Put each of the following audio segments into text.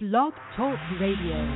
Blog Talk Radio.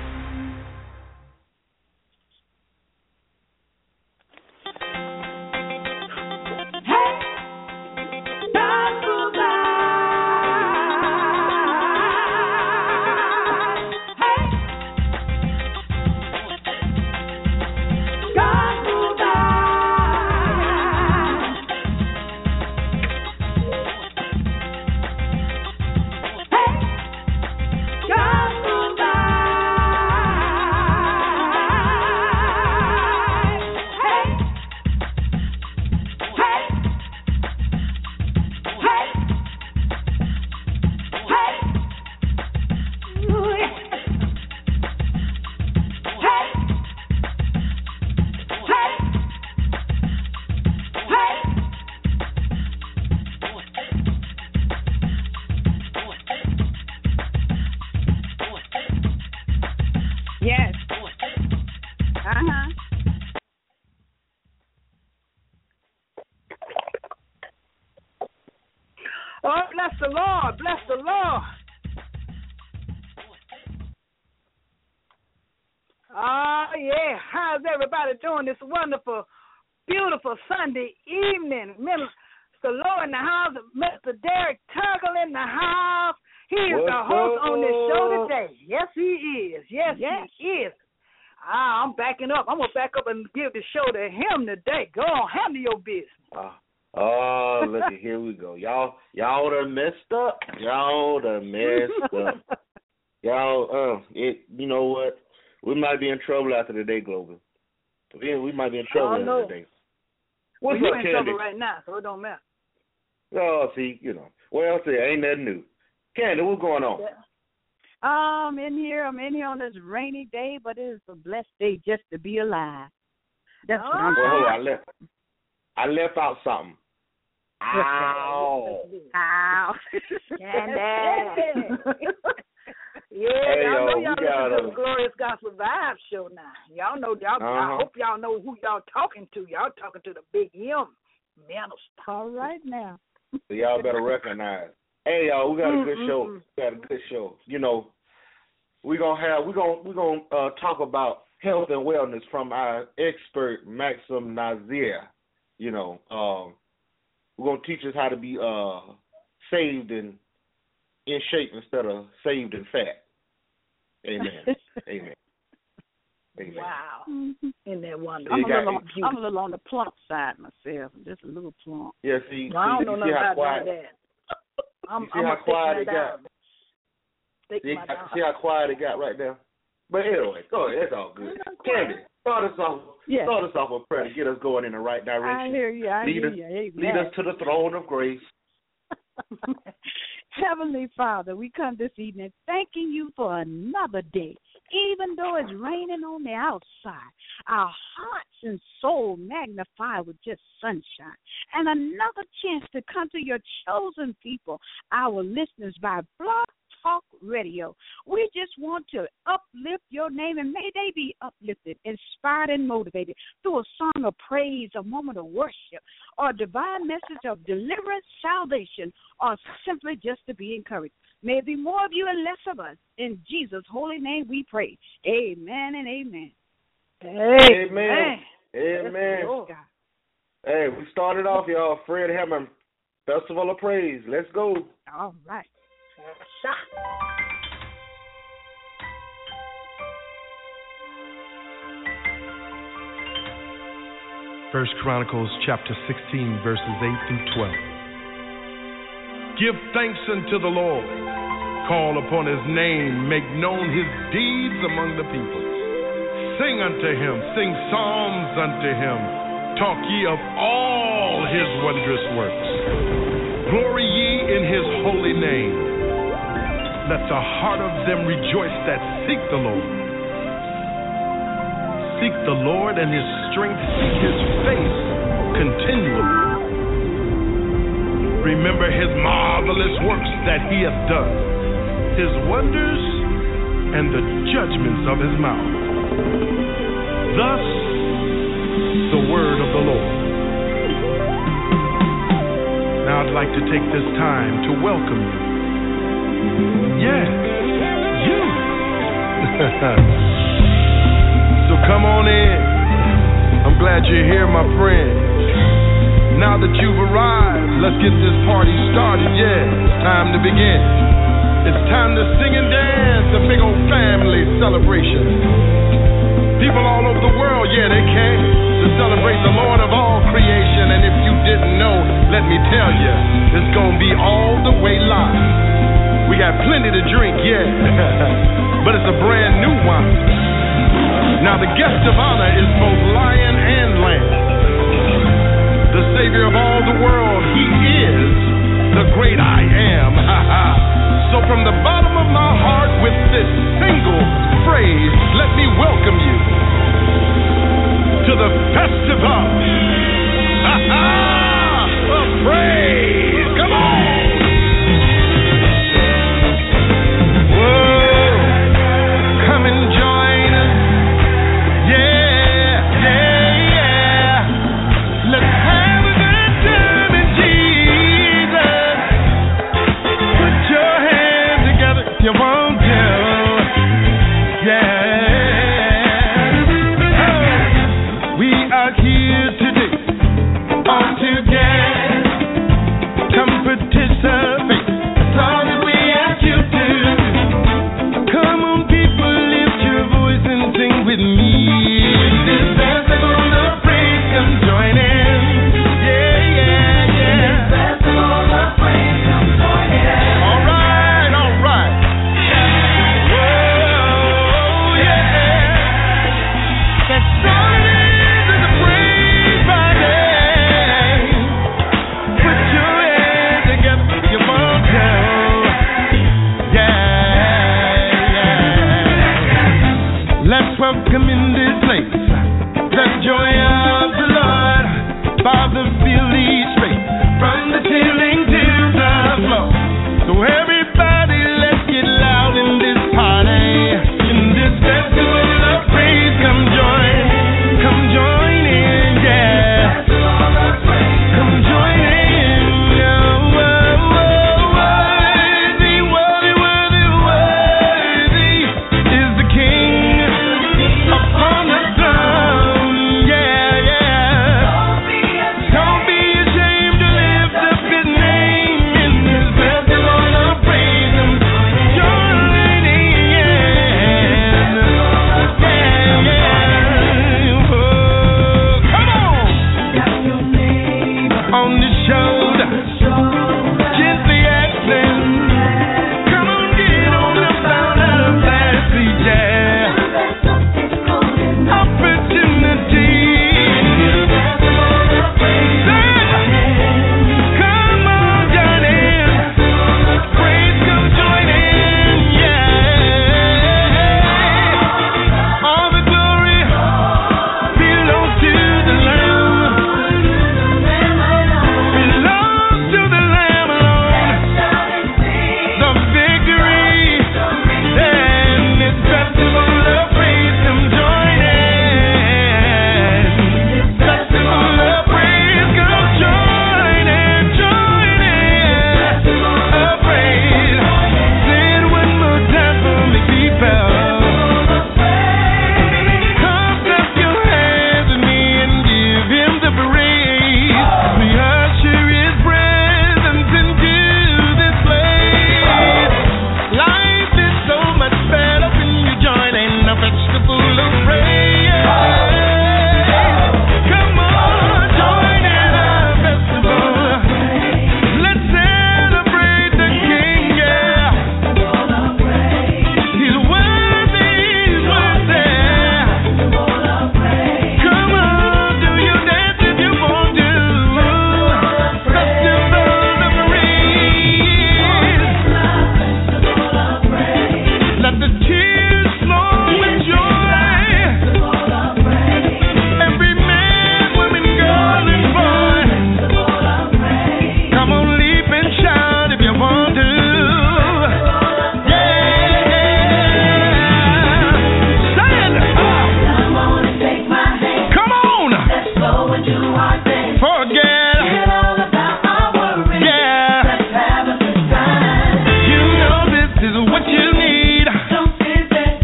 Doing this wonderful, beautiful Sunday evening. Mr. Low in the house, Mr. Derrick Tuggle in the house. He is the host on this show today. Yes, he is. Yes, he is. I'm backing up. I'm going to back up and give the show to him today. Go on, handle your business. Oh, look, here we go. Y'all done messed up. Y'all, you know what? We might be in trouble after today, Global. We might be in trouble today. Well, you're in trouble right now, so it don't matter. Oh, see, you know. Well, see, ain't nothing new. Candee, what's going on? Yeah. I'm in here on this rainy day, but it is a blessed day just to be alive. That's what I'm saying. Well, I left out something. Ow. Candee. Yeah, hey, y'all know y'all listen to the Glorious Gospel Vibes show now. Y'all know, I hope y'all know who y'all talking to. Y'all talking to the big M, minister. All right now. So y'all better recognize. Hey, y'all, we got a good show. You know, we're gonna talk about health and wellness from our expert Maxim Nazaire. You know, we're gonna teach us how to be saved and in shape instead of saved and fat. Amen. Amen. Wow. Isn't that wonderful? I'm a little on the plump side myself. Just a little plump. Yeah, see, well, I don't know nothing about that. I'm how quiet it got. See how quiet it got right now? But anyway, go ahead. It's all good. Candee, start us off with prayer to get us going in the right direction. I hear you. Lead us to the throne of grace. Heavenly Father, we come this evening thanking you for another day. Even though it's raining on the outside, our hearts and soul magnify with just sunshine. And another chance to come to your chosen people, our listeners by Blog Talk Radio. We just want to uplift your name, and may they be uplifted, inspired, and motivated through a song of praise, a moment of worship, or a divine message of deliverance, salvation, or simply just to be encouraged. May it be more of you and less of us. In Jesus' holy name we pray. Amen and amen. Amen. Amen. Hey, we started off, y'all. Fred Hammond, Festival of Praise. Let's go. All right. First Chronicles chapter 16 verses 8 through 12. Give thanks unto the Lord, call upon his name, make known his deeds among the people. Sing unto him, sing psalms unto him, talk ye of all his wondrous works. Glory ye in his holy name. Let the heart of them rejoice that seek the Lord. Seek the Lord and his strength, seek his face continually. Remember his marvelous works that he hath done, his wonders and the judgments of his mouth. Thus the word of the Lord. Now I'd like to take this time to welcome you. Yes, you. So come on in. I'm glad you're here, my friend. Now that you've arrived, let's get this party started, yeah. It's time to begin. It's time to sing and dance, a big old family celebration. People all over the world, yeah, they came to celebrate the Lord of all creation. And if you didn't know, let me tell you, it's gonna be all the way live. We got plenty to drink, yeah, but it's a brand new wine. Now the guest of honor is both lion and lamb. The savior of all the world, he is the great I am. So from the bottom of my heart with this single phrase, let me welcome you to the festival of praise. Come on!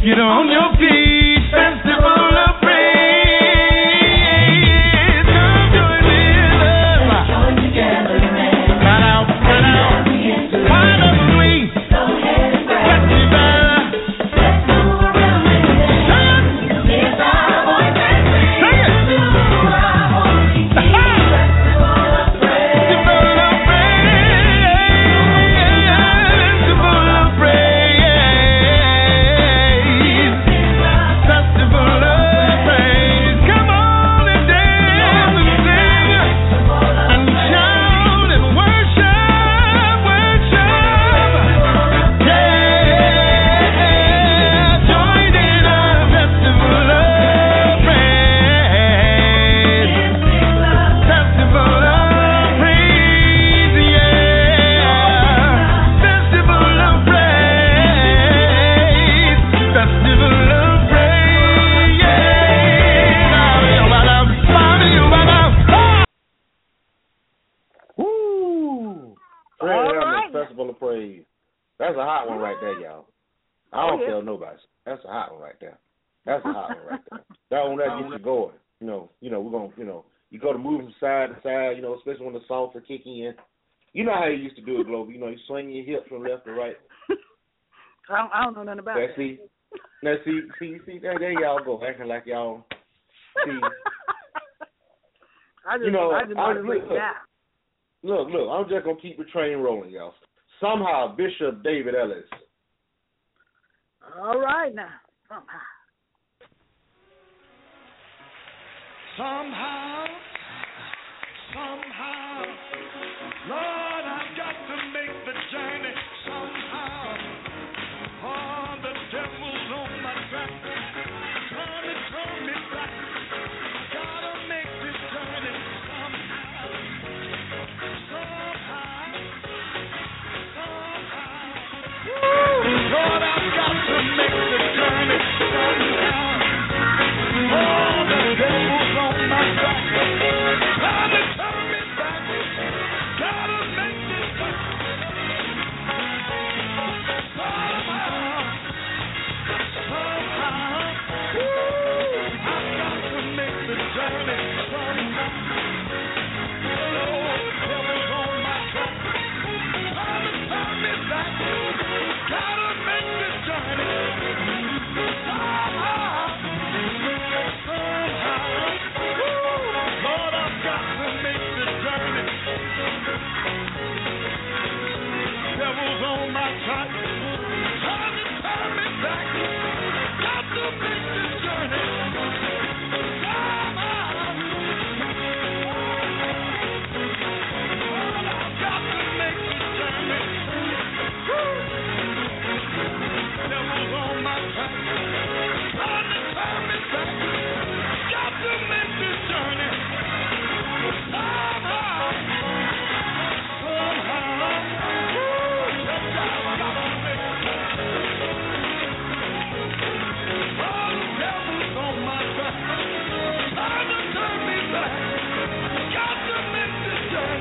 You know, I don't tell nobody. That's a hot one right there. That's a hot one right there. That one that gets you going. You know, we're gonna, you know, you go to move from side to side. You know, especially when the salts are kicking in. You know how you used to do it, Global. You know, you swing your hips from left to right. I don't know nothing about that. See, there y'all go acting like y'all. See, Look, I'm just gonna keep the train rolling, y'all. Somehow, Bishop David Ellis. All right now, somehow, Lord, I've got to make the journey somehow. Oh, the devil's on my track, turn me back. Gotta make this journey somehow. Lord, I've got to make the journey somehow. Oh, the devil's on my track. Turn me back. Gotta make this journey somehow. Woo! I've got to make the journey somehow. Oh, the devil's on my track. Turn me back. Gotta make this journey somehow. Lord, I've got to make this journey. Devil's on my track. Time to turn me back. Got to make this journey. Lord, I've got to make this journey. Devil's on my track. Time to turn me back. Got to make this journey.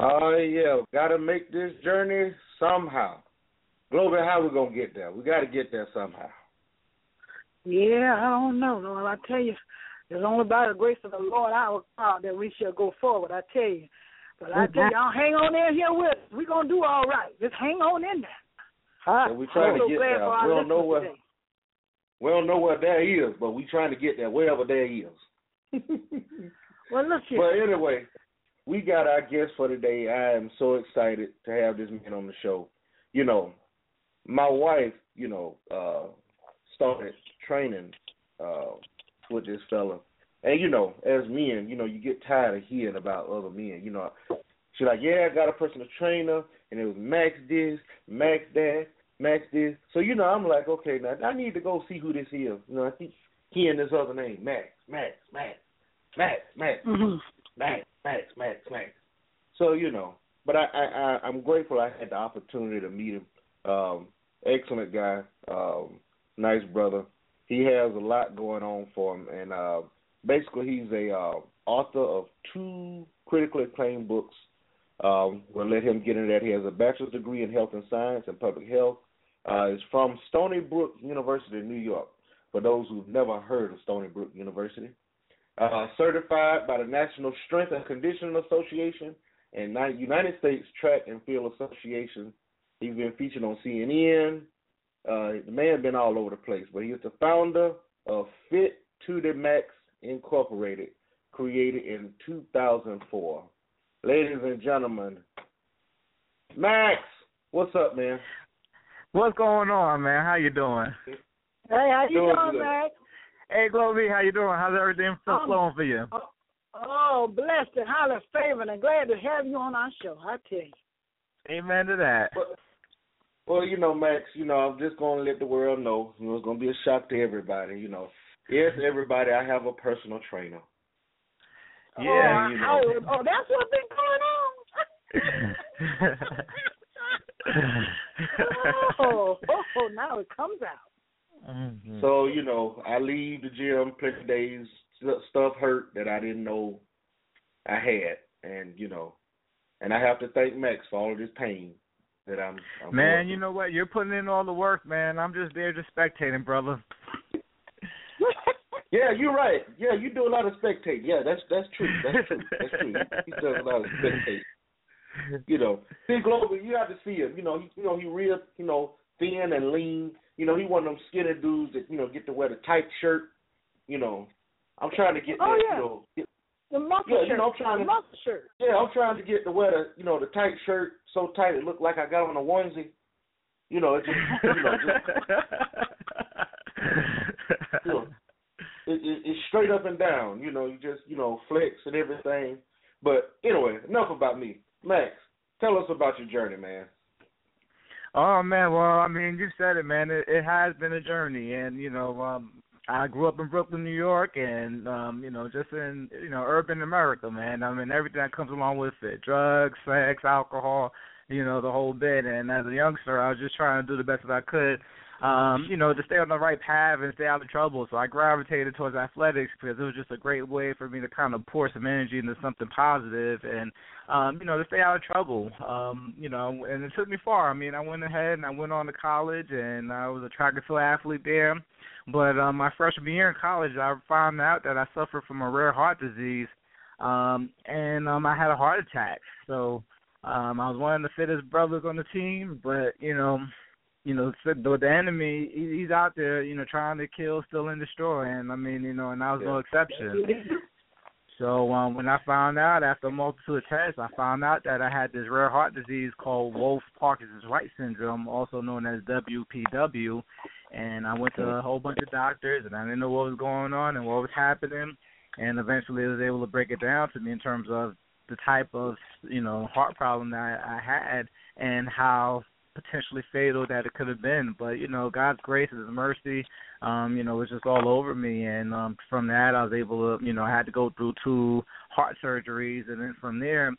Oh, yeah, gotta make this journey somehow. Global, how we gonna get there? We gotta get there somehow. Yeah, I don't know, Lord. I tell you, it's only by the grace of the Lord our God that we shall go forward. I tell you, but I tell y'all, hang on in here with us. We are gonna do all right. Just hang on in there. Huh? So we trying to get there. We don't know where that is, but we trying to get there wherever that is. Well, look here. But anyway. We got our guest for today. I am so excited to have this man on the show. You know, my wife, you know, started training with this fella. And, you know, as men, you know, you get tired of hearing about other men. You know, she's like, yeah, I got a personal trainer, and it was max this, max that, max this. So, you know, I'm like, okay, now I need to go see who this is. You know, I keep hearing this other name, Max. Mm-hmm. Max. So, you know, but I'm grateful I had the opportunity to meet him. Excellent guy, nice brother. He has a lot going on for him, and basically he's a author of 2 critically acclaimed books. We'll let him get into that. He has a bachelor's degree in health and science and public health. He's from Stony Brook University in New York, for those who've never heard of Stony Brook University. Certified by the National Strength and Conditioning Association and United States Track and Field Association. He's been featured on CNN. The man's been all over the place, but he is the founder of Fit to the Max Incorporated, created in 2004. Ladies and gentlemen, Max, what's up, man? What's going on, man? How you doing? Hey, how you doing, Max? Hey, Glory, how you doing? How's everything flowing for you? Oh, blessed and highly favored and glad to have you on our show, I tell you. Amen to that. Well, you know, Max, you know, I'm just going to let the world know. You know, it's going to be a shock to everybody, you know. Yes, everybody, I have a personal trainer. Yeah. Oh, you know. Oh, that's what's been going on. Oh, now it comes out. Mm-hmm. So, you know, I leave the gym plenty of days. Stuff hurt that I didn't know I had. And, you know, and I have to thank Max for all of this pain that I'm man, working. You know what? You're putting in all the work, man. I'm just there just spectating, brother. Yeah, you're right. Yeah, you do a lot of spectating. Yeah, that's true. He does a lot of spectating. You know, see, Glover, you have to see him. You know, he real, you know, thin and lean. You know, he one of them skinny dudes that, you know, get to wear the tight shirt. You know, I'm trying to get that, you know. The muscle shirt. You know, I'm trying to get to wear the, you know, the tight shirt so tight it looked like I got on a onesie. You know, it just, you know, just, you know, it's straight up and down. You know, you just, you know, flex and everything. But anyway, enough about me. Max, tell us about your journey, man. Oh, man, well, I mean, you said it, man. It has been a journey. And, you know, I grew up in Brooklyn, New York, and, you know, just in, you know, urban America, man. I mean, everything that comes along with it, drugs, sex, alcohol, you know, the whole bit. And as a youngster, I was just trying to do the best that I could, you know, to stay on the right path and stay out of trouble. So I gravitated towards athletics because it was just a great way for me to kind of pour some energy into something positive and, you know, to stay out of trouble, you know, and it took me far. I mean, I went ahead and I went on to college, and I was a track and field athlete there. But my freshman year in college, I found out that I suffered from a rare heart disease, and I had a heart attack. So I was one of the fittest brothers on the team, but, you know, the enemy, he's out there, you know, trying to kill, steal, and destroy. And, I mean, you know, and I was no exception. So when I found out, after a multitude of tests, I found out that I had this rare heart disease called Wolff-Parkinson-White Syndrome, also known as WPW. And I went to a whole bunch of doctors, and I didn't know what was going on and what was happening. And eventually, they was able to break it down to me in terms of the type of, you know, heart problem that I had and how potentially fatal that it could have been. But, you know, God's grace and His mercy, you know, was just all over me. And from that, I was able to, you know, I had to go through 2 heart surgeries. And then from there,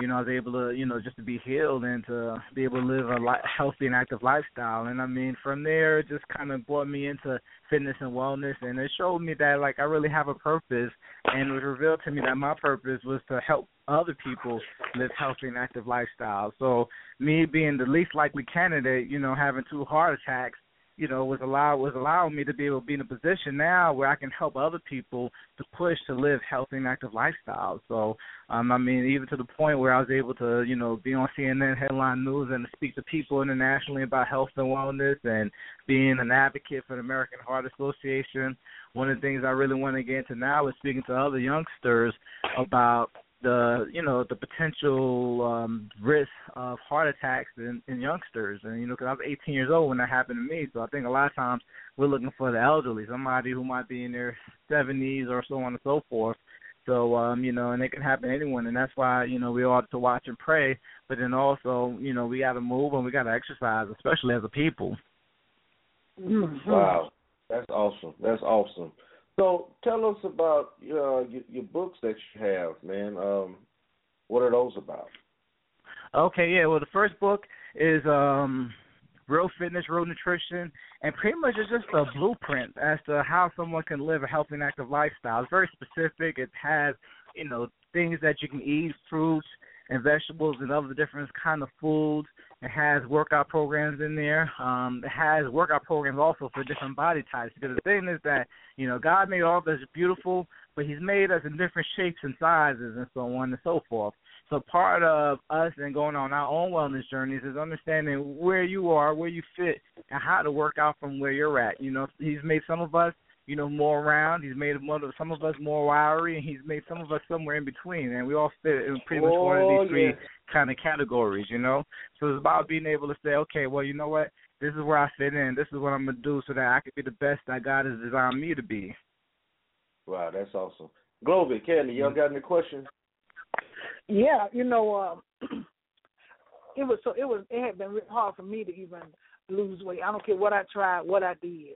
you know, I was able to, you know, just to be healed and to be able to live a healthy and active lifestyle. And, I mean, from there, it just kind of brought me into fitness and wellness. And it showed me that, like, I really have a purpose. And it was revealed to me that my purpose was to help other people live healthy and active lifestyles. So me being the least likely candidate, you know, having 2 heart attacks, you know, was allowing me to be able to be in a position now where I can help other people to push to live healthy and active lifestyles. So, I mean, even to the point where I was able to, you know, be on CNN headline news and speak to people internationally about health and wellness and being an advocate for the American Heart Association. One of the things I really want to get into now is speaking to other youngsters about the, you know, the potential risk of heart attacks in youngsters. And, you know, because I was 18 years old when that happened to me, so I think a lot of times we're looking for the elderly, somebody who might be in their 70s or so on and so forth. So, you know, and it can happen to anyone, and that's why, you know, we ought to watch and pray, but then also, you know, we got to move and we got to exercise, especially as a people. Mm-hmm. Wow. That's awesome. So tell us about your books that you have, man. What are those about? Okay, yeah. Well, the first book is Real Fitness, Real Nutrition, and pretty much it's just a blueprint as to how someone can live a healthy and active lifestyle. It's very specific. It has, you know, things that you can eat, fruits and vegetables and other different kind of foods. It has workout programs in there. It has workout programs also for different body types. Because the thing is that, you know, God made all of us beautiful, but He's made us in different shapes and sizes and so on and so forth. So part of us and going on our own wellness journeys is understanding where you are, where you fit, and how to work out from where you're at. You know, He's made some of us you know, more round. He's made some of us more wiry, and he's made some of us somewhere in between. And we all fit in pretty much one of these three kind of categories, you know. So it's about being able to say, okay, well, you know what? This is where I fit in. This is what I'm going to do so that I can be the best that God has designed me to be. Wow, that's awesome. Glover, Candee, y'all got any questions? Yeah, you know, it had been really hard for me to even lose weight. I don't care what I tried, what I did.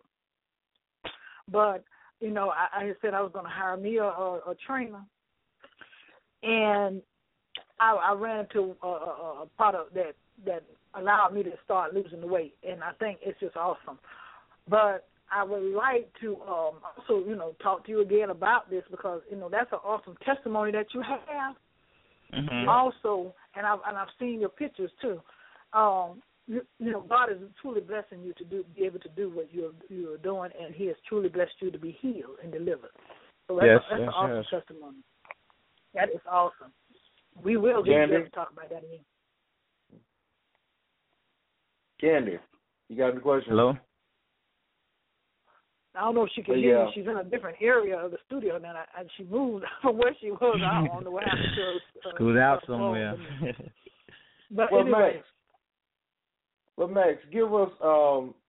But, you know, I had said I was going to hire me a trainer. And I ran into a product that allowed me to start losing the weight. And I think it's just awesome. But I would like to also, you know, talk to you again about this because, you know, that's an awesome testimony that you have. Mm-hmm. Also, and I've seen your pictures too. You know, God is truly blessing you to be able to do what you're doing, and He has truly blessed you to be healed and delivered. So that's an awesome testimony. That is awesome. We will get to talk about that again. Candee, you got any questions? Hello? I don't know if she can hear me. She's in a different area of the studio now, and she moved from where she was. I don't know what happened to her. Scoot out somewhere. But anyway. Max, give us,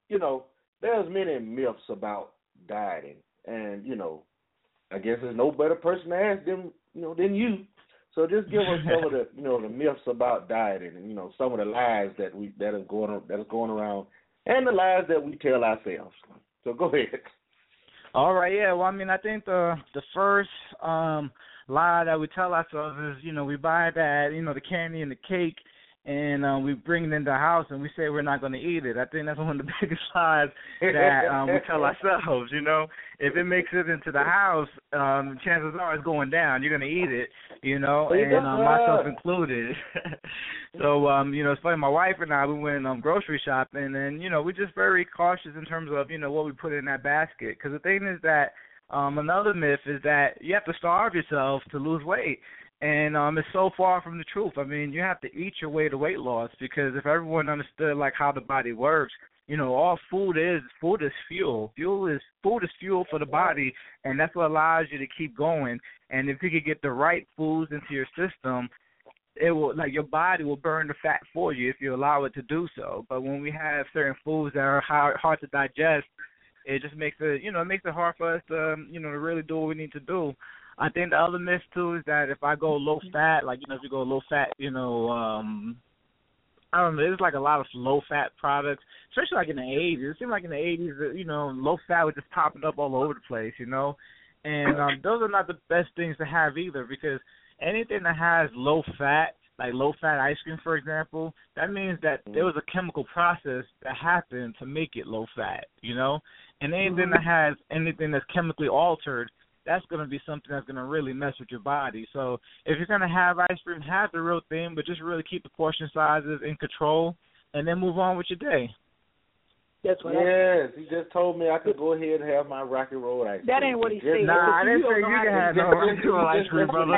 you know, there's many myths about dieting. And, you know, I guess there's no better person to ask them, you know, than you. So just give us some of the, you know, the myths about dieting and, you know, some of the lies that is going around and the lies that we tell ourselves. So go ahead. All right, yeah. Well, I mean, I think the first lie that we tell ourselves is, you know, we buy that, you know, the candy and the cake, and we bring it in the house and we say we're not going to eat it. I think that's one of the biggest lies that we tell ourselves, you know. If it makes it into the house, chances are it's going down. You're going to eat it, you know, and myself included. So, you know, it's funny, my wife and I, we went grocery shopping, and, you know, we're just very cautious in terms of, you know, what we put in that basket. Because the thing is that another myth is that you have to starve yourself to lose weight. And it's so far from the truth. I mean, you have to eat your way to weight loss, because if everyone understood like how the body works, you know, all food is fuel. Food is fuel for the body, and that's what allows you to keep going. And if you could get the right foods into your system, it will, like, your body will burn the fat for you if you allow it to do so. But when we have certain foods that are hard to digest, it just makes it, you know, it makes it hard for us to, you know, to really do what we need to do. I think the other myth, too, is that if I go low-fat, like, you know, if you go low-fat, you know, I don't know, there's, like, a lot of low-fat products, especially, like, in the 80s. It seemed like in the 80s, you know, low-fat was just popping up all over the place, you know. And those are not the best things to have either, because anything that has low-fat, like low-fat ice cream, for example, that means that there was a chemical process that happened to make it low-fat, you know. And anything that has anything that's chemically altered, that's going to be something that's going to really mess with your body. So if you're going to have ice cream, have the real thing, but just really keep the portion sizes in control and then move on with your day. That's what he just told me I could go ahead and have my Rocky Road ice cream. That ain't what he said. Nah, I didn't say you can have no Rocky Road ice cream, brother.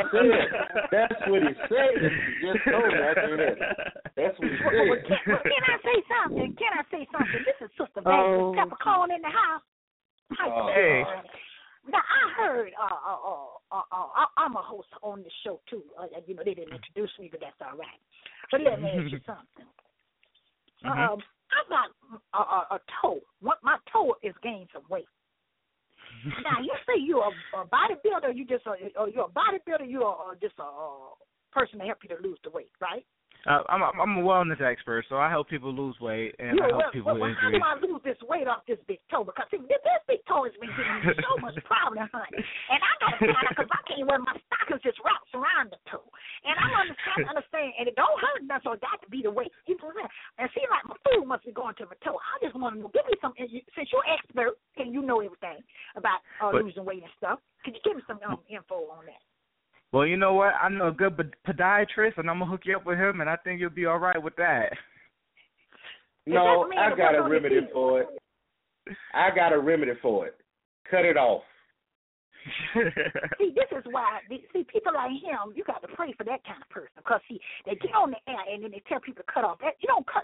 That's what he said. He just told me I could have. That's what he said. Well, can I say something? This is Sista Vangelist Peppercorn in the house. Hey. Now, I heard, I'm a host on this show, too. You know, they didn't introduce me, but that's all right. But let me ask you something. I got a toe. My toe is gaining some weight. Now, you say you're a bodybuilder, you're just a person to help you to lose the weight, right? I'm a wellness expert, so I help people lose weight, and I help people with injuries. How do I lose this weight off this big toe? Because this big toe has been giving me so much problem, honey. And I got to find out, because I can't wear my stockings just wrapped around the toe. And I'm trying to understand, and it don't hurt nothing, so it got to be the weight. You know what I'm saying? And see, like, my food must be going to my toe. I just want to know, give me some, since you're an expert and you know everything about losing weight and stuff, could you give me some info on that? Well, you know what? I know a good podiatrist, and I'm going to hook you up with him, and I think you'll be all right with that. No, I got a remedy for it. Cut it off. See, this is why, people like him, you got to pray for that kind of person, because, see, they get on the air, and then they tell people to cut off. You don't cut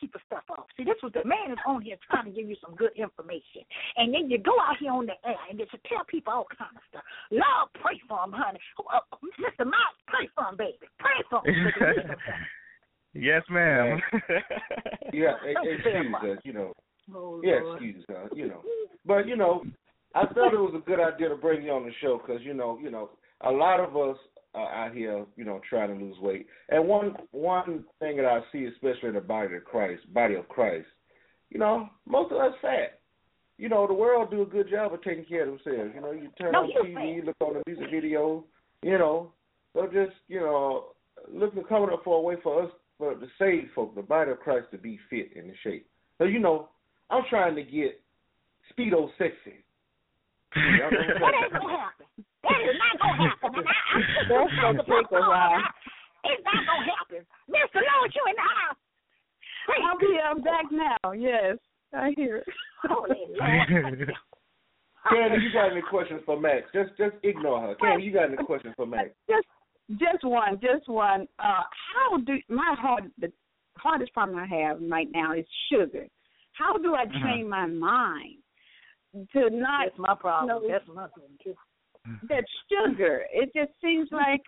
people's stuff off. See, this this was the man is on here trying to give you some good information. And then you go out here on the air and you tell people all kinds of stuff. Lord, pray for him, honey. Mr. Mike, pray for him, baby. Pray for him. Yes, ma'am. Yeah, excuse us, you know. Oh, yeah, excuse us, you know. But, you know, I thought it was a good idea to bring you on the show because, you know, a lot of us are out here, you know, trying to lose weight. And one thing that I see, especially in the body of Christ, you know, most of us fat. You know, the world do a good job of taking care of themselves. You know, you turn on TV, look on the music video, you know. So just, you know, coming up for a way for us, for the saved folk, the body of Christ, to be fit and in shape. So, you know, I'm trying to get Speedo sexy. That ain't going to happen. That is not going to happen. And I'm just going to take a while. It's not going to happen. Mr. Lord, you in the house. I'm here. I'm back now. Yes, I hear it. Holy Lord. Candee, you got any questions for Max? Just ignore her. Candee, you got any questions for Max? Just one. How do the hardest problem I have right now is sugar. How do I train my mind to not? That's my problem. That's my problem too. That sugar. It just seems like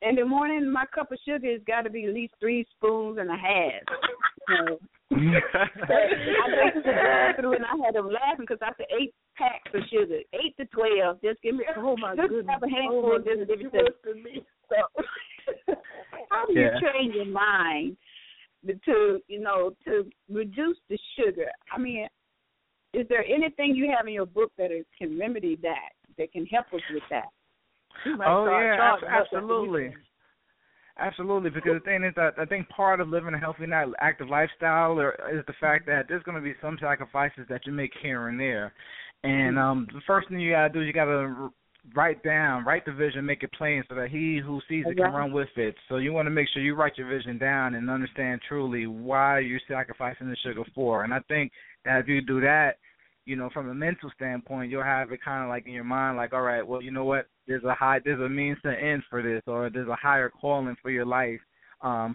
in the morning my cup of sugar has got to be at least 3.5 spoons. So, I went to the bathroom and I had them laughing because I said 8 packs of sugar, 8 to 12. Just give me have a handful. Just give it to me. So, how do you train your mind to reduce the sugar? I mean, is there anything you have in your book that can remedy that, that can help us with that? Oh, yeah, absolutely. Absolutely, because the thing is that I think part of living a healthy, not active lifestyle is the fact that there's going to be some sacrifices that you make here and there. And the first thing you got to do is you got to write the vision, make it plain so that he who sees it can run with it. So you want to make sure you write your vision down and understand truly why you're sacrificing the sugar for. And I think that if you do that, you know, from a mental standpoint, you'll have it kind of like in your mind, like, all right, well, you know what, there's a means to end for this, or there's a higher calling for your life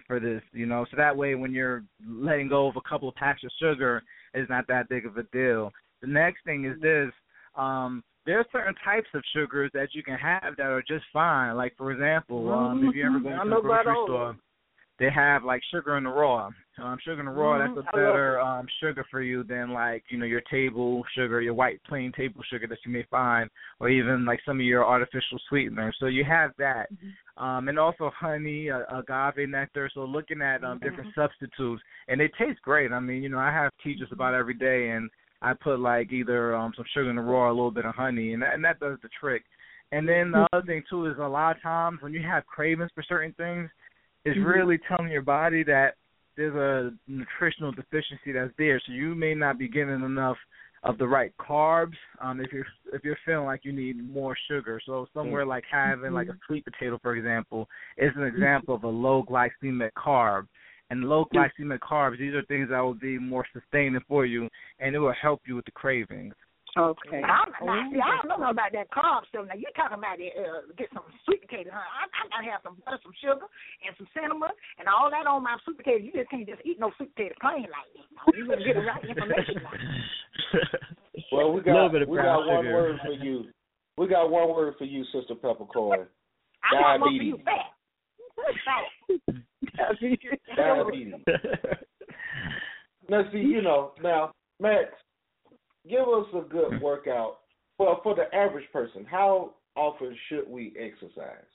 for this, you know. So that way when you're letting go of a couple of packs of sugar, it's not that big of a deal. The next thing is this. There are certain types of sugars that you can have that are just fine. Like, for example, if you ever go to a grocery store, they have, like, sugar in the raw. Sugar in the raw, that's a better sugar for you than, like, you know, your table sugar, your white plain table sugar that you may find, or even, like, some of your artificial sweeteners. So you have that. And also honey, agave nectar. So looking at different substitutes. And they taste great. I mean, you know, I have tea just about every day, and I put, like, either some sugar in the raw or a little bit of honey, and that does the trick. And then the other thing, too, is a lot of times when you have cravings for certain things, it's really telling your body that there's a nutritional deficiency that's there. So you may not be getting enough of the right carbs if you're feeling like you need more sugar. So somewhere like having like a sweet potato, for example, is an example of a low glycemic carb. And low glycemic carbs, these are things that will be more sustaining for you, and it will help you with the cravings. Okay. I don't know about that carb stuff. Now, you're talking about get some sweet potato, huh? I'm going to have some butter, some sugar, and some cinnamon, and all that on my sweet potato. You just can't just eat no sweet potato plain like that. No, you're going to get the right information like that. Well, we got one word for you, Sister Peppercorn. I want you fat. Diabetes. Now, see, you know, now, Max, give us a good workout for the average person. How often should we exercise?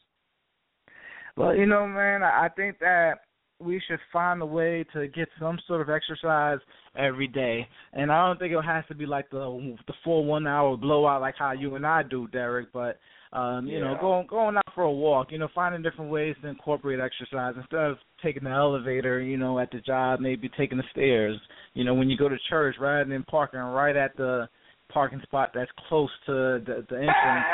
Well, you know, man, I think that we should find a way to get some sort of exercise every day. And I don't think it has to be like the full 1 hour blowout like how you and I do, Derrick, but you know, going out for a walk, you know, finding different ways to incorporate exercise instead of taking the elevator, you know, at the job, maybe taking the stairs, you know, when you go to church rather than parking right at the parking spot that's close to the entrance,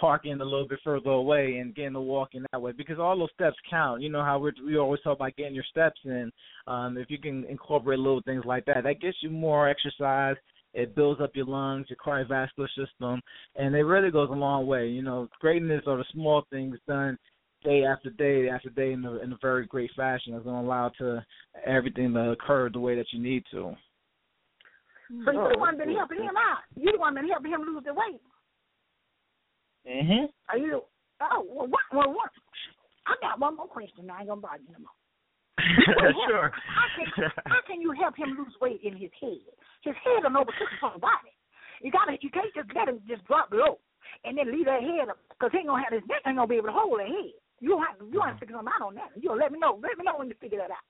parking a little bit further away and getting the walk in that way, because all those steps count. You know how we always talk about getting your steps in. If you can incorporate little things like that, that gets you more exercise. It builds up your lungs, your cardiovascular system, and it really goes a long way. You know, greatness are the small things done day after day in a very great fashion that's going to allow everything to occur the way that you need to. So you're the one been helping him out. You're the one been helping him lose the weight. Mm-hmm. Are you? Oh, well, what? Well, what? I got one more question. I ain't gonna bother you no more. Sure. How can you help him lose weight in his head? His head will overcook his whole body. You can't just let him just drop low and then leave that head up, because he ain't gonna have his neck ain't gonna be able to hold that head. You have to figure something out on that. You let me know. Let me know when you figure that out.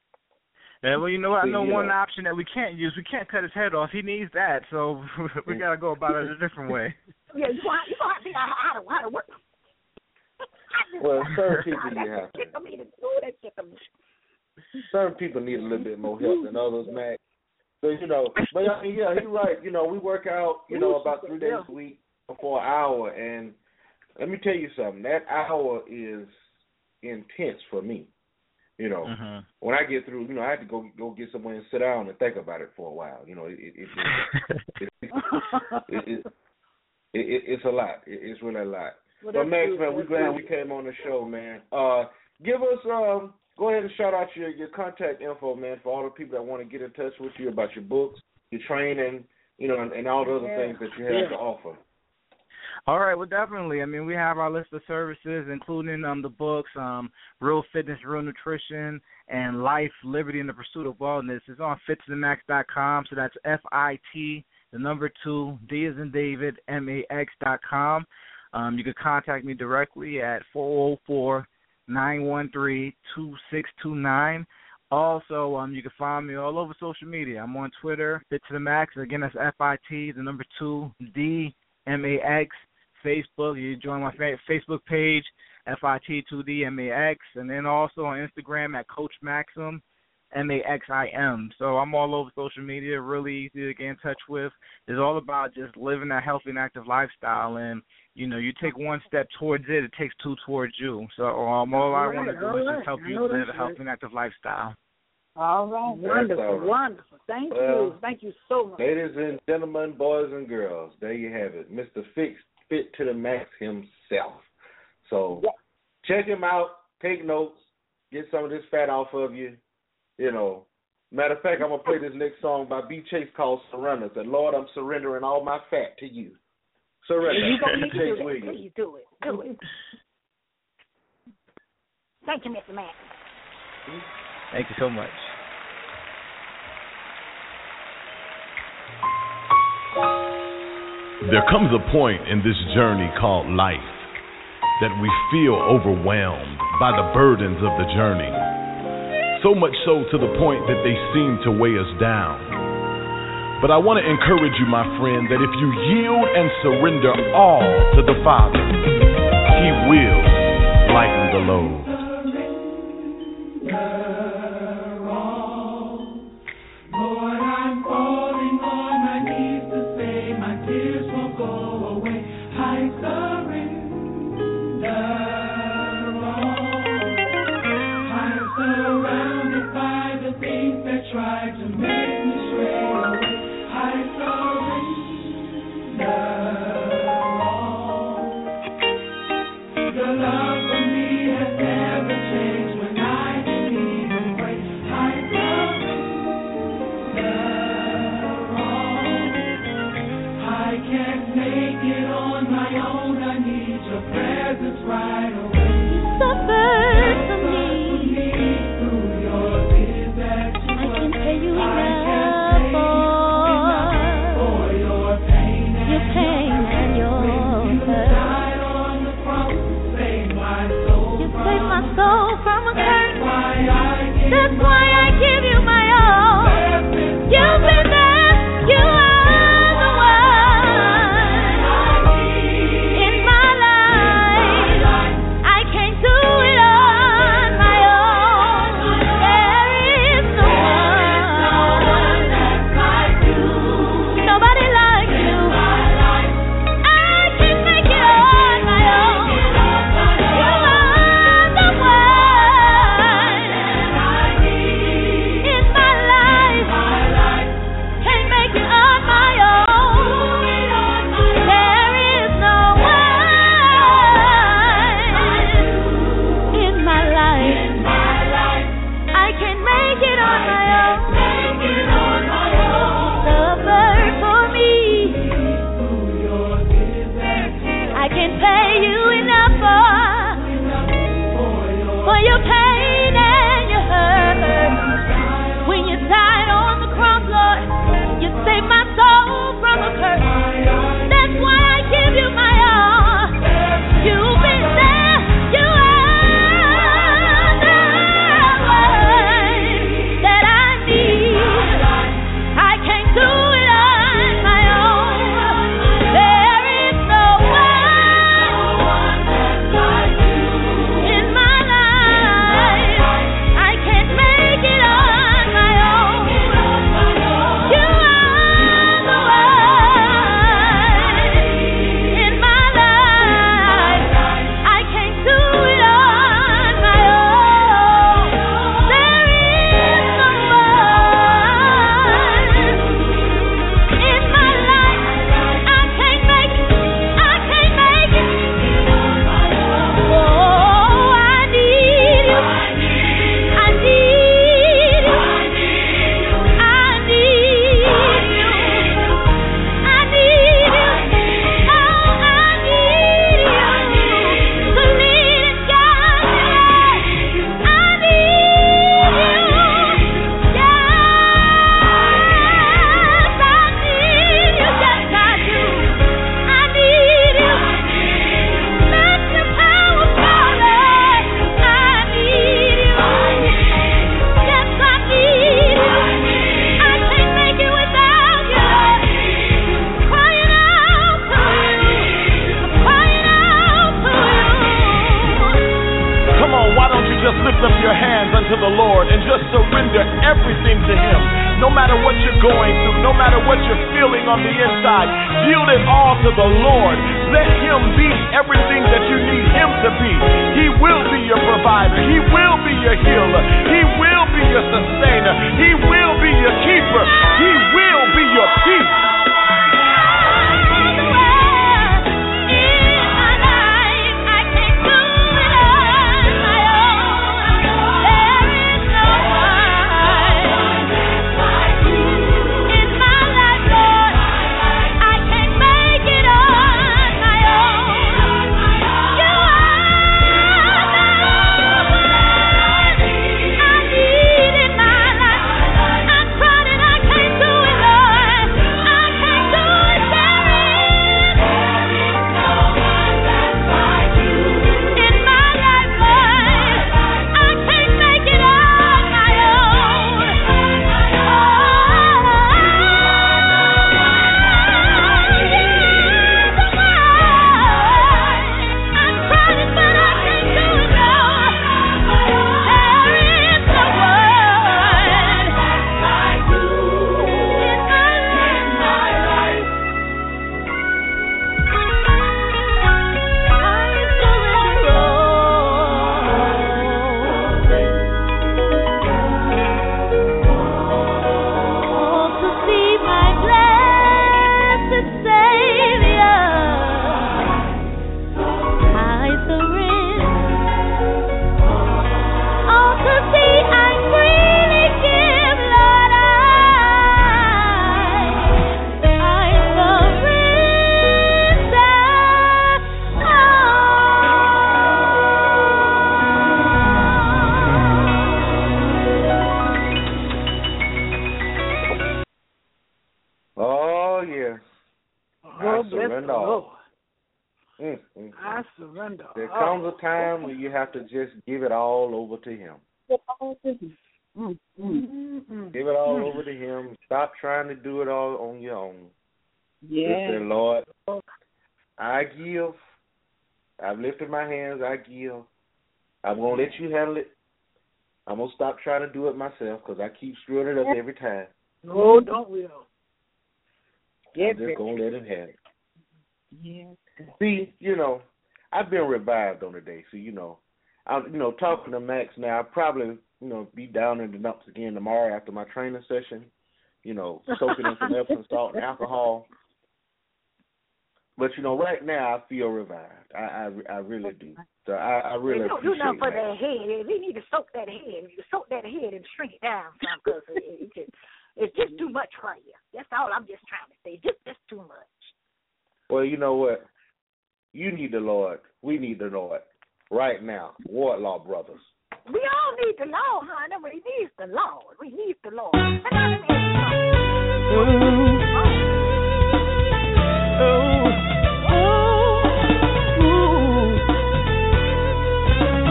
Yeah, well, you know what? I know one option that we can't use. We can't cut his head off. He needs that, so we got to go about it a different way. Yeah, you're going to have to figure out how to work. Well, certain people need a little bit more help than others, Max. So, but I mean, yeah, he's right. We work out, about 3 days a week for an hour, and let me tell you something. That hour is intense for me. When I get through, I have to go get somewhere and sit down and think about it for a while. It's a lot. It's really a lot. Well, but Max, man, we're glad we came on the show, man. Give us go ahead and shout out your contact info, man, for all the people that want to get in touch with you about your books, your training, and all the other things that you have to offer. All right, well, definitely. I mean, we have our list of services, including the books, Real Fitness, Real Nutrition, and Life, Liberty, and the Pursuit of Wellness. It's on FitToTheMax.com, so that's FIT, 2, D as in David, MAX.com. You can contact me directly at 404-913-2629. Also, you can find me all over social media. I'm on Twitter, FitToTheMax. Again, that's FIT, 2, D, MAX. Facebook, you join my Facebook page, FIT2DMAX, and then also on Instagram at Coach Maxim, MAXIM. So I'm all over social media, really easy to get in touch with. It's all about just living that healthy and active lifestyle, and, you take one step towards it, it takes two towards you. So all I want to do is just help you live a healthy and active lifestyle. All right, wonderful. Thank you. Thank you so much. Ladies and gentlemen, boys and girls, there you have it. Mr. Fit to the Max himself. So check him out, take notes, get some of this fat off of you. Matter of fact, I'm gonna play this next song by B. Chase called "Surrender." Say, Lord, I'm surrendering all my fat to you. Surrender. You gonna need to do it. Please do it. Do it. Thank you, Mr. Max. Thank you so much. There comes a point in this journey called life that we feel overwhelmed by the burdens of the journey, so much so to the point that they seem to weigh us down. But I want to encourage you, my friend, that if you yield and surrender all to the Father, He will lighten the load. No matter what you're going through, no matter what you're feeling on the inside, yield it all to the Lord. Let Him be everything that you need Him to be. He will be your provider. He will be your healer. He will be your sustainer. He will be your keeper. He will be your peace. To just give it all over to Him. Give it all over to Him. Stop trying to do it all on your own. Yeah. Just say, Lord, I give. I've lifted my hands. I give. I'm going to let you handle it. I'm going to stop trying to do it myself because I keep screwing it up every time. No, don't we? I'm just going to let Him have it. Yeah. See, you know, I've been revived on the day, so, you know, I'm talking to Max now. I'll probably, you know, be down in the dumps again tomorrow after my training session, you know, soaking in some Epsom salt and alcohol. But, you know, right now I feel revived. I really do. So I really appreciate that. You know, for that head, we need to soak that head. You soak that head and shrink it down some because it's just too much for you. That's all I'm just trying to say. Just too much. Well, you know what? You need the Lord. We need the Lord. Right now, Wardlaw Brothers. We all need the Lord, honey. We need the Lord. We need the Lord. And I need the Lord.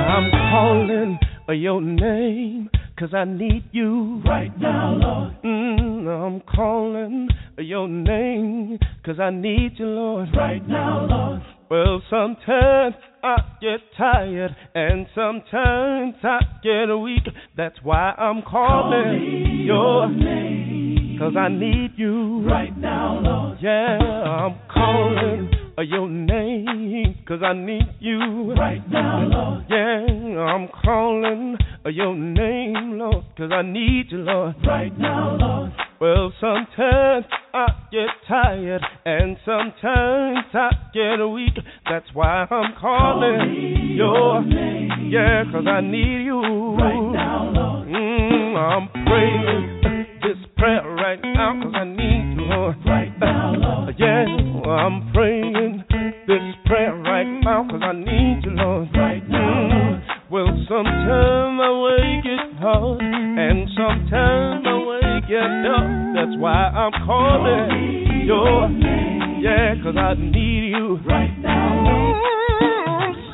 I'm calling your name because I need you right now, Lord. I'm calling your name because I need you, Lord. Right now, Lord. Well, sometimes I get tired and sometimes I get weak. That's why I'm calling your name, because I need you right now, Lord. Yeah, I'm calling your name, because I need you right now, Lord. Yeah, I'm calling your name, Lord, because I need you, Lord. Right now, Lord. Well, sometimes I get tired and sometimes I get weak. That's why I'm calling your name. Yeah, because I need you. Right now, Lord. I'm praying this prayer right now because I need you, Lord. Right now, Lord. Yeah, I'm praying this prayer right now because I need you, Lord. Right now, Lord. Well, sometimes I wake it hard and sometimes I wake it up. That's why I'm calling your name. Yeah, because I need you right now.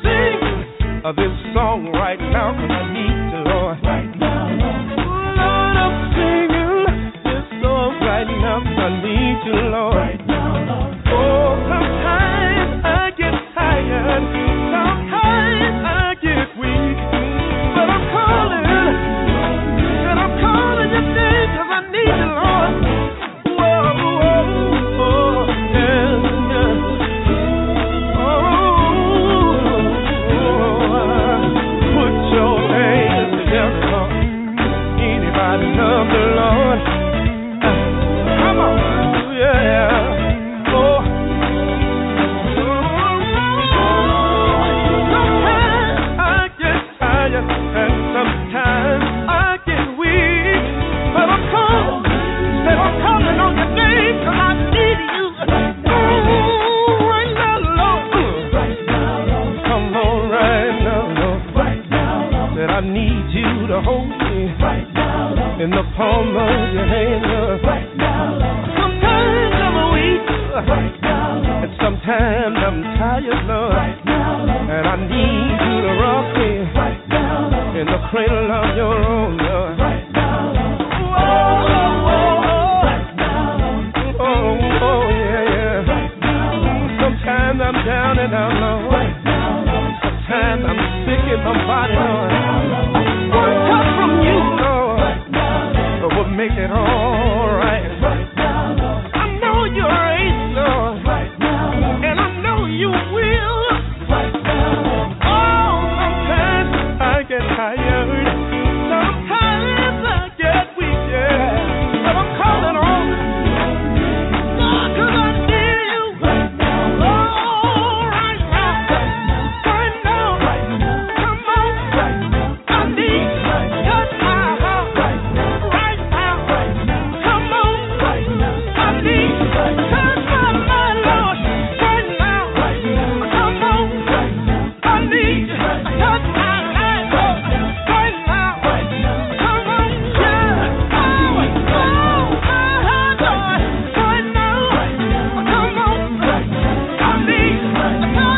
Sing this song right now because I need you, Lord. Right now, Lord, I'm singing this song right now because I need you, Lord. Right now, Lord. Oh, sometimes I get tired. Sometimes I get weak, but I'm calling your name because I need you. it all right. Right now, Lord. I know you're right, Lord. Right now, Lord. And I know you will. Right now, Lord. Oh, sometimes I get tired. Sometimes I get weak, yeah. But I'm calling on Lord, 'cause I need you. Right now, Lord. Right now, right now, right now, right now. Come on, right now. I need your power. Right now, right now, right now. Come on, right now. I need my Lord. Right now, right now. Come on, right now. I need your power. Right now, right now. Come on, right now, right now. Come on, right now. I need your spirit, Lord. Right now, right now. Come on, I need your sometimes I get tired, and sometimes I get weak,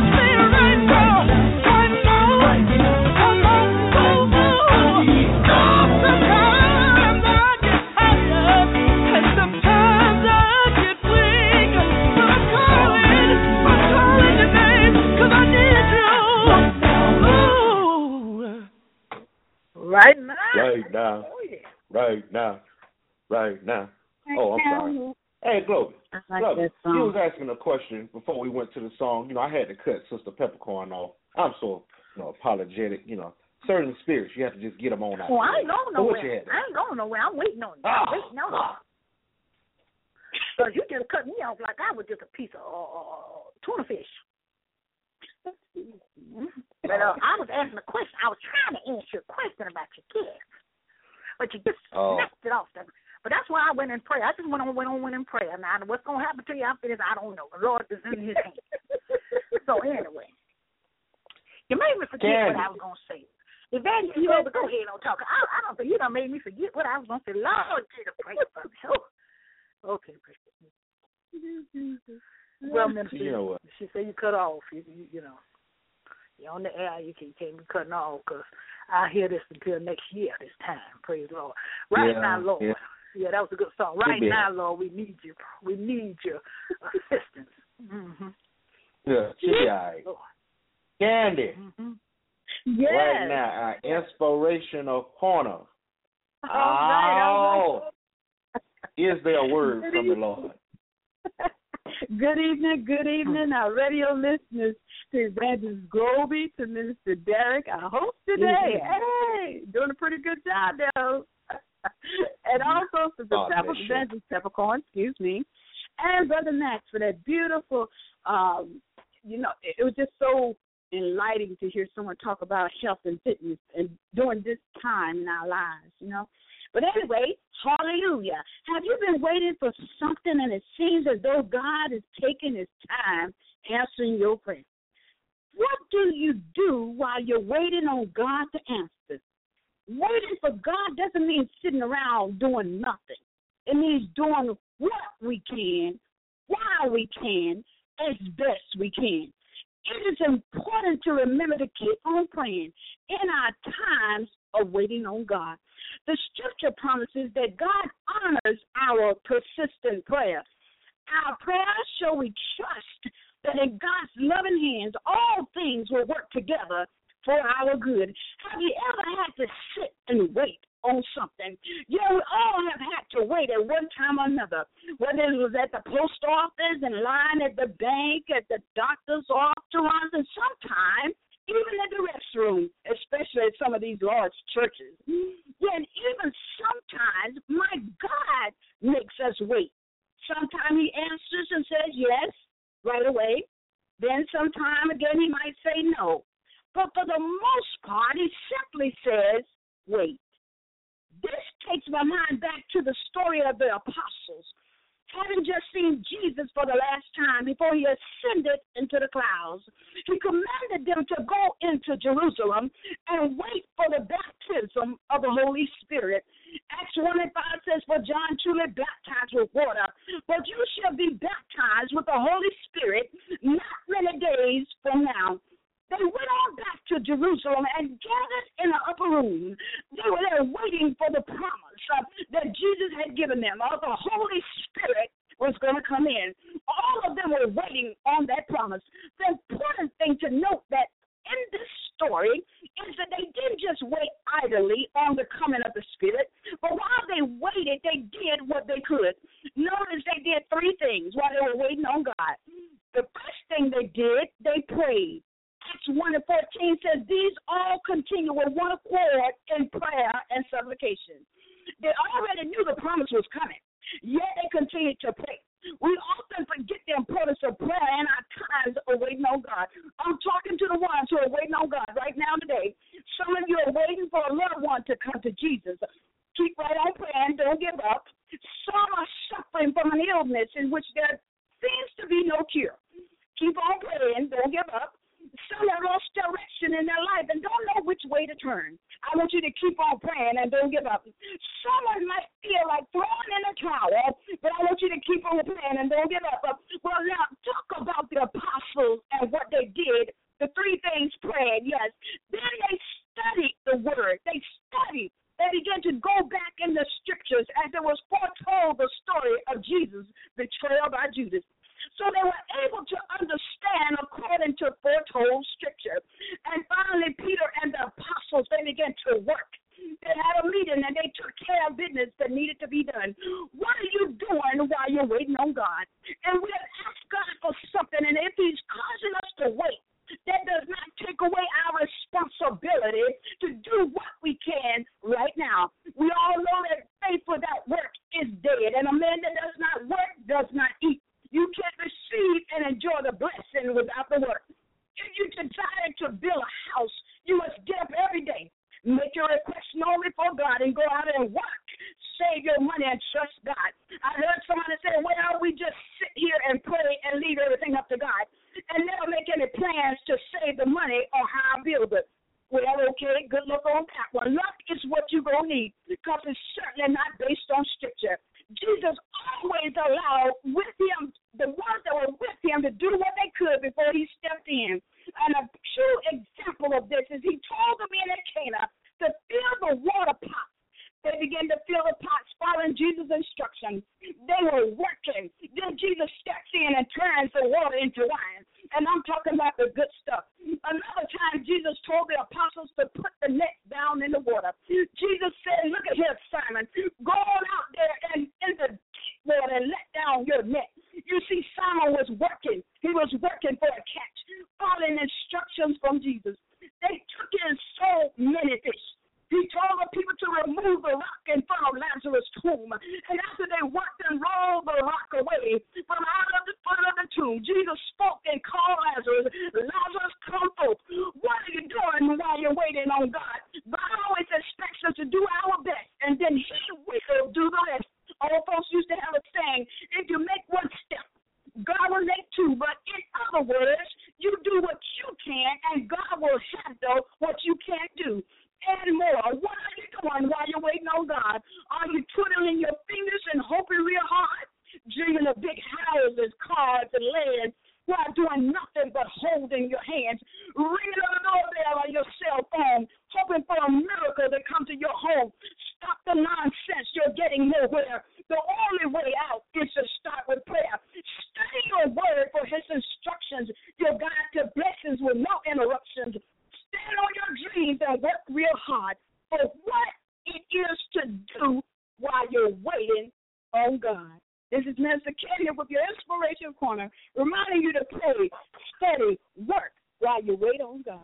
but I'm calling your name, 'cause I need you. Ooh. Right now. Right now. Oh, yeah. Right now. Right now. Oh, I'm sorry. Hey, Glory. I like Glory, that song. you was asking a question before we went to the song. You know, I had to cut Sista Peppercorn off. I'm so apologetic. You know, certain spirits, you have to just get them on out. Well, I ain't going So what you nowhere. had? I ain't going nowhere. I'm waiting on you. I'm waiting on you. 'Cause you just cut me off like I was just a piece of tuna fish. But I was asking a question. I was trying to answer a question about your kids, but you just snapped it off. But that's why I went in prayer. I just went on in prayer. Now what's gonna happen to you after this? I don't know. The Lord is in His hands. So anyway, you made me forget what I was gonna say. Evangelist, you over go ahead and talk. I don't think you done made me forget what I was gonna say. Lord, Jesus, pray for me. Oh. Okay, well, Minister, you know what? She said you cut off. You know, you're on the air. You can't be cutting off because I hear this until next year. This time, praise the Lord. Right now, Lord. Yeah. Yeah, that was a good song. Right now, Lord, we need you. We need your assistance. Mm-hmm. Yeah, she'll be all right. Candee. Mm-hmm. Yes. Right now, our inspirational corner. Is there a word from the Lord? Good evening, our radio listeners. To Evangelist Globy, to Minister Derrick, our host today. Hey, doing a pretty good job, though. And also to the Evangelist Peppercorn, excuse me, and Brother Max for that beautiful, it was just so enlightening to hear someone talk about health and fitness and during this time in our lives, But anyway, hallelujah. Have you been waiting for something and it seems as though God is taking His time answering your prayer? What do you do while you're waiting on God to answer? Waiting for God doesn't mean sitting around doing nothing. It means doing what we can, while we can, as best we can. It is important to remember to keep on praying in our times of waiting on God. The scripture promises that God honors our persistent prayer. Our prayers show we trust that in God's loving hands, all things will work together for our good. Have you ever had to sit and wait on something? We all have had to wait at one time or another, whether it was at the post office, in line at the bank, at the doctor's office, and sometimes even at the restroom, especially at some of these large churches. And even sometimes, my God makes us wait. Sometimes He answers and says yes right away. Then sometime again, He might say no. But for the most part, He simply says, wait. This takes my mind back to the story of the apostles, having just seen Jesus for the last time before He ascended into the clouds. He commanded them to go into Jerusalem and wait for the baptism of the Holy Spirit. Acts 1:5 says, for John truly baptized with water, but you shall be baptized with the Holy Spirit not many days from now. They went on back to Jerusalem and gathered in an upper room. They were there waiting for the promise that Jesus had given them, or the Holy Spirit was going to come in. All of them were waiting on that promise. The important thing to note that in this story is that they didn't just wait idly on the coming of the Spirit, but while they they waited, they did what they could. Notice they did three things while they were waiting on God. The first thing they did, they prayed. Acts 1:14 says, these all continue with one accord in prayer and supplication. They already knew the promise was coming, yet they continued to pray. We often forget the importance of prayer and our times of waiting on God. I'm talking to the ones who are waiting on God right now today. Some of you are waiting for a loved one to come to Jesus. Keep right on praying. Don't give up. Some are suffering from an illness in which there seems to be no cure. Keep on praying. Don't give up. Some have lost direction in their life and don't know which way to turn. I want you to keep on praying and don't give up. Some might feel like throwing in a towel, but I want you to keep on praying and don't give up. Well, now, talk about the apostles and what they did, the three things prayed, yes. Then they studied the word. They studied. They began to go back in the scriptures as it was foretold the story of Jesus' betrayal by Judas. So they were able to understand according to foretold scripture. And finally, Peter and the apostles, they began to work. They had a meeting, and they took care of business that needed to be done. What are you doing while you're waiting on God? And we'll ask God for something, and if he's causing us to wait, that does not take away our responsibility to do what we can right now. We all know that faith without work is dead, and a man that does not work does not eat. You can't receive and enjoy the blessing without the work. If you decided to build a house, you must get up every day, make your request known before God, and go out and work. Save your money and trust God. I heard somebody say, well, we just sit here and pray and leave everything up to God and never make any plans to save the money or how I build it. Well, okay, good luck on that one. Luck is what you're going to need because it's certainly not based on scripture. Jesus always allowed with him the ones that were with him to do what they could before he stepped in. And a true example of this is he told the men at Cana to fill the water pots. They began to fill the pots following Jesus' instruction. They were working. Then Jesus steps in and turns the water into wine. And I'm talking about the good stuff. Another time, Jesus told the apostles to put the net down in the water. Jesus said, look at here, Simon. Go on out there and in the water and let down your net. You see, Simon was working. He was working for a catch, following instructions from Jesus. They took in so many fish. He told the people to remove the rock in front of Lazarus' tomb. And after they worked and rolled the rock away from out of the front of the tomb, Jesus spoke and called Lazarus, Lazarus, come forth. What are you doing while you're waiting on God? God always expects us to do our best, and then he will do the rest. Old folks used to have a saying, if you make one step, God will make two. But in other words, you do what you can, and God will handle what you can't do. And more. What are you doing while you're waiting on God? Are you twiddling your fingers and hoping real hard, dreaming of big houses, cars, and land, while doing nothing but holding your hands, ringing on the doorbell on your cell phone, hoping for a miracle to come to your home? Stop the nonsense. You're getting nowhere. The only way out is to start with prayer. Study your word for his instructions. Your guide to blessings with no interruptions. Stand on your dreams and work real hard for what it is to do while you're waiting on God. This is Minister Candee with your Inspiration Corner, reminding you to pray, study, work while you wait on God.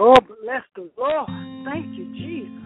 Oh, bless the Lord. Thank you, Jesus.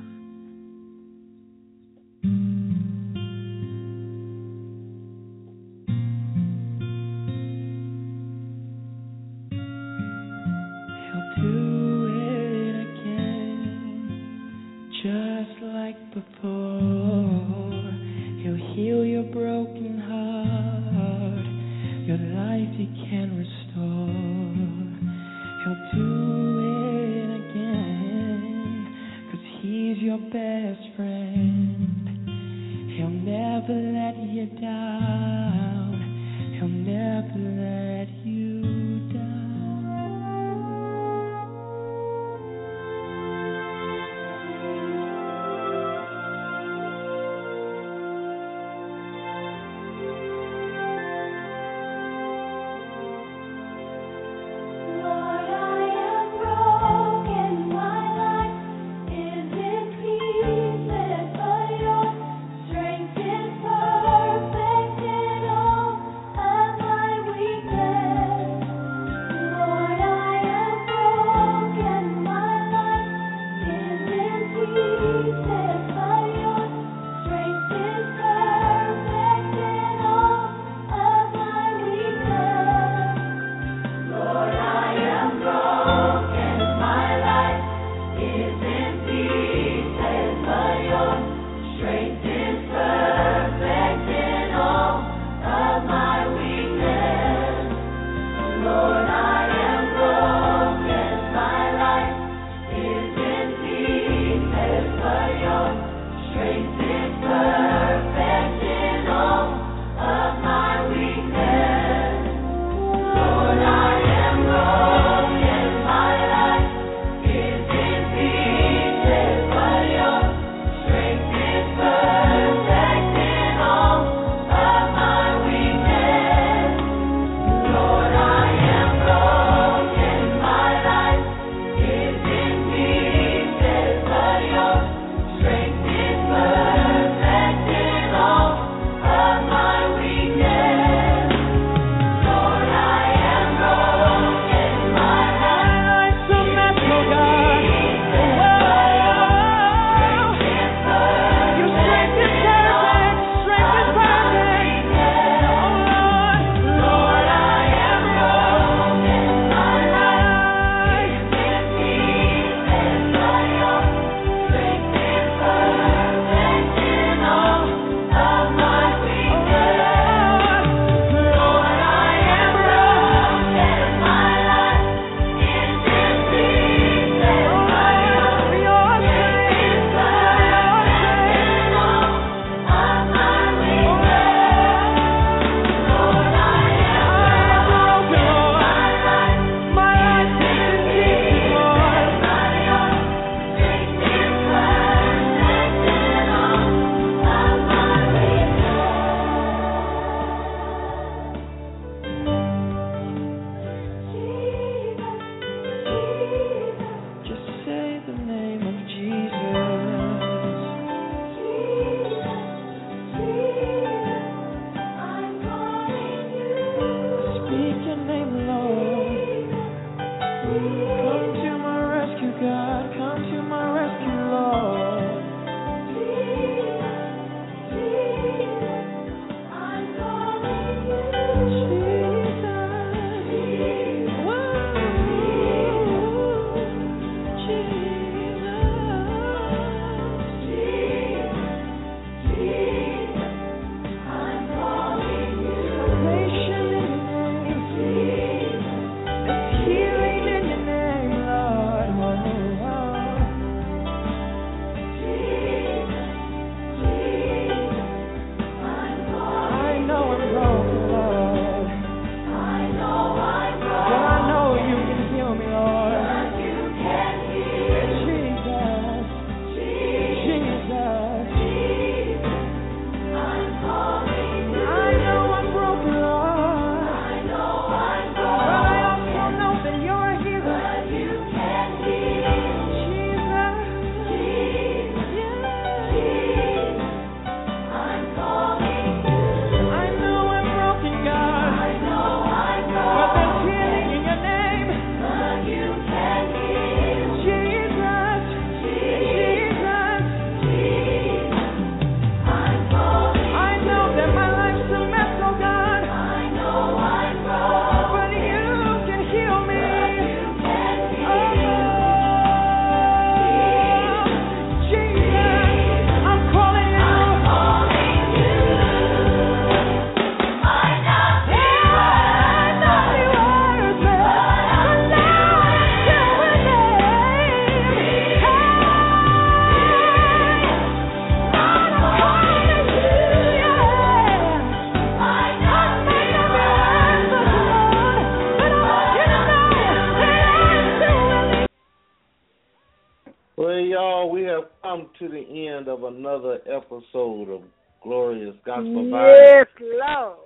the end of another episode of Glorious Gospel Vibes. Yes, Lord.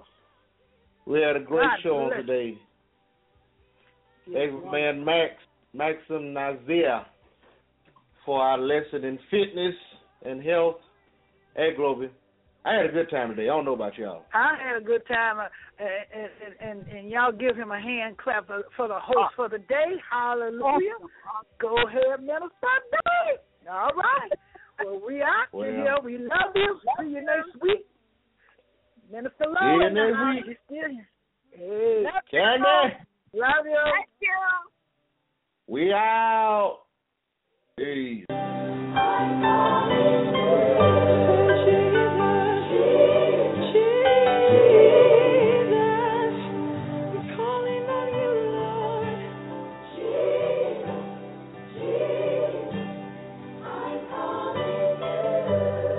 We had a great show on today. Thanks, man, Maxim Nazaire, for our lesson in fitness and health. Hey, Globy, I had a good time today. I don't know about y'all. I had a good time, and y'all give him a hand clap for the host for the day. Hallelujah. Go ahead, Minister Dave. All right. Well, we out here. We love you. See you next week. Minister Lois. See you next week. Hey. Candee. Love you. Thank you. We out. Peace.